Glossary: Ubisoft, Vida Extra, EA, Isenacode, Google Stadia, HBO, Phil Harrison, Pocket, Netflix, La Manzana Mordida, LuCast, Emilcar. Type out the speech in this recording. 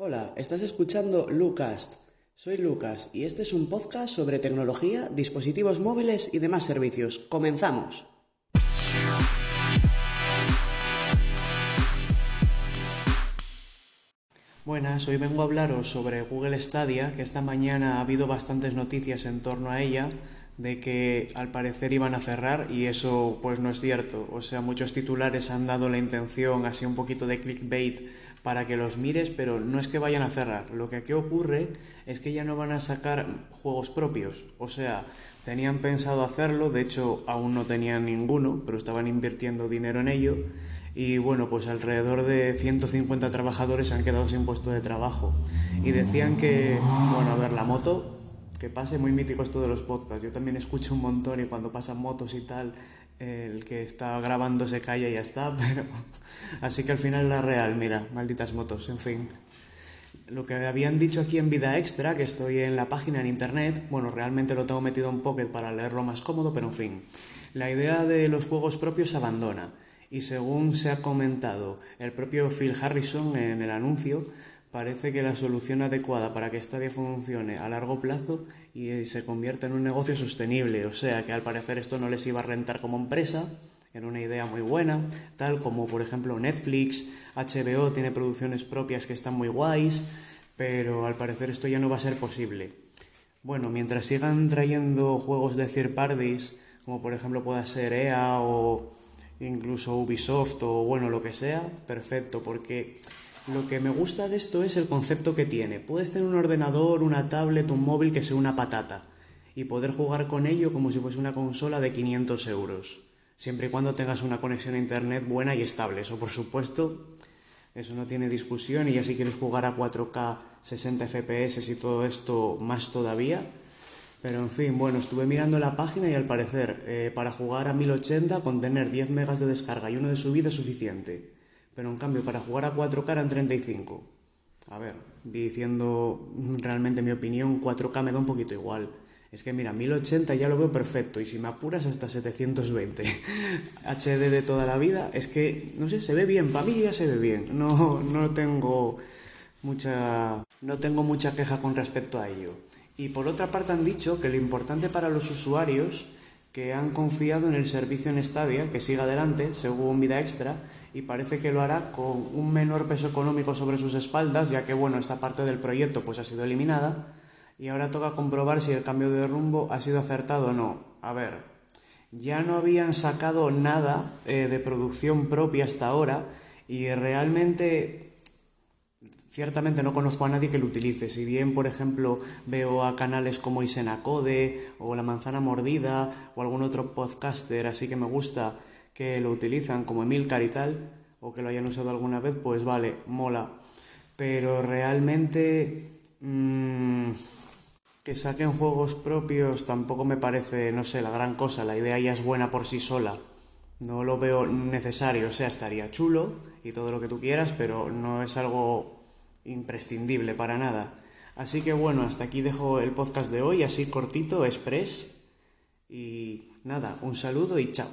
Hola, estás escuchando LuCast. Soy Lucas y este es un podcast sobre tecnología, dispositivos móviles y demás servicios. ¡Comenzamos! Buenas, hoy vengo a hablaros sobre Google Stadia, que esta mañana ha habido bastantes noticias en torno a ella, de que al parecer iban a cerrar, y eso pues no es cierto. O sea, muchos titulares han dado la intención, así un poquito de clickbait, para que los mires, pero no es que vayan a cerrar. Lo que aquí ocurre es que ya no van a sacar juegos propios. O sea, tenían pensado hacerlo, de hecho aún no tenían ninguno, pero estaban invirtiendo dinero en ello. Y bueno, pues alrededor de 150 trabajadores se han quedado sin puesto de trabajo. Y decían que, bueno, a ver, la moto... Que pase, muy mítico esto de los podcasts. Yo también escucho un montón y cuando pasan motos y tal, el que está grabando se calla y ya está, pero... Así que al final la real, mira, malditas motos, en fin. Lo que habían dicho aquí en Vida Extra, que estoy en la página en internet, bueno, realmente lo tengo metido en Pocket para leerlo más cómodo, pero en fin. La idea de los juegos propios se abandona. Y según se ha comentado el propio Phil Harrison en el anuncio... Parece que la solución adecuada para que Stadia funcione a largo plazo y se convierta en un negocio sostenible, o sea que al parecer esto no les iba a rentar como empresa, era una idea muy buena, tal como por ejemplo Netflix, HBO tiene producciones propias que están muy guays, pero al parecer esto ya no va a ser posible. Bueno, mientras sigan trayendo juegos de third parties, como por ejemplo pueda ser EA o incluso Ubisoft o bueno, lo que sea, perfecto, porque... Lo que me gusta de esto es el concepto que tiene. Puedes tener un ordenador, una tablet, un móvil que sea una patata y poder jugar con ello como si fuese una consola de 500 euros. Siempre y cuando tengas una conexión a internet buena y estable. Eso, por supuesto, eso no tiene discusión. Y ya si quieres jugar a 4K, 60 FPS y todo esto más todavía. Pero en fin, bueno, estuve mirando la página y al parecer para jugar a 1080 con tener 10 megas de descarga y uno de subida es suficiente. Pero en cambio, para jugar a 4K eran 35. A ver, diciendo realmente mi opinión, 4K me da un poquito igual. Es que mira, 1080 ya lo veo perfecto, y si me apuras hasta 720. HD de toda la vida, es que, no sé, se ve bien, para mí ya se ve bien. No tengo mucha queja con respecto a ello. Y por otra parte han dicho que lo importante para los usuarios... que han confiado en el servicio en Stadia, que siga adelante, según Vida Extra, y parece que lo hará con un menor peso económico sobre sus espaldas, ya que, bueno, esta parte del proyecto pues ha sido eliminada, y ahora toca comprobar si el cambio de rumbo ha sido acertado o no. A ver, ya no habían sacado nada de producción propia hasta ahora, y realmente... Ciertamente no conozco a nadie que lo utilice, si bien, por ejemplo, veo a canales como Isenacode o La Manzana Mordida o algún otro podcaster así que me gusta que lo utilizan como Emilcar y tal, o que lo hayan usado alguna vez, pues vale, mola. Pero realmente que saquen juegos propios tampoco me parece, no sé, la gran cosa, la idea ya es buena por sí sola. No lo veo necesario, o sea, estaría chulo y todo lo que tú quieras, pero no es algo... imprescindible para nada. Así que bueno, hasta aquí dejo el podcast de hoy, así cortito, express. Y nada, un saludo y chao.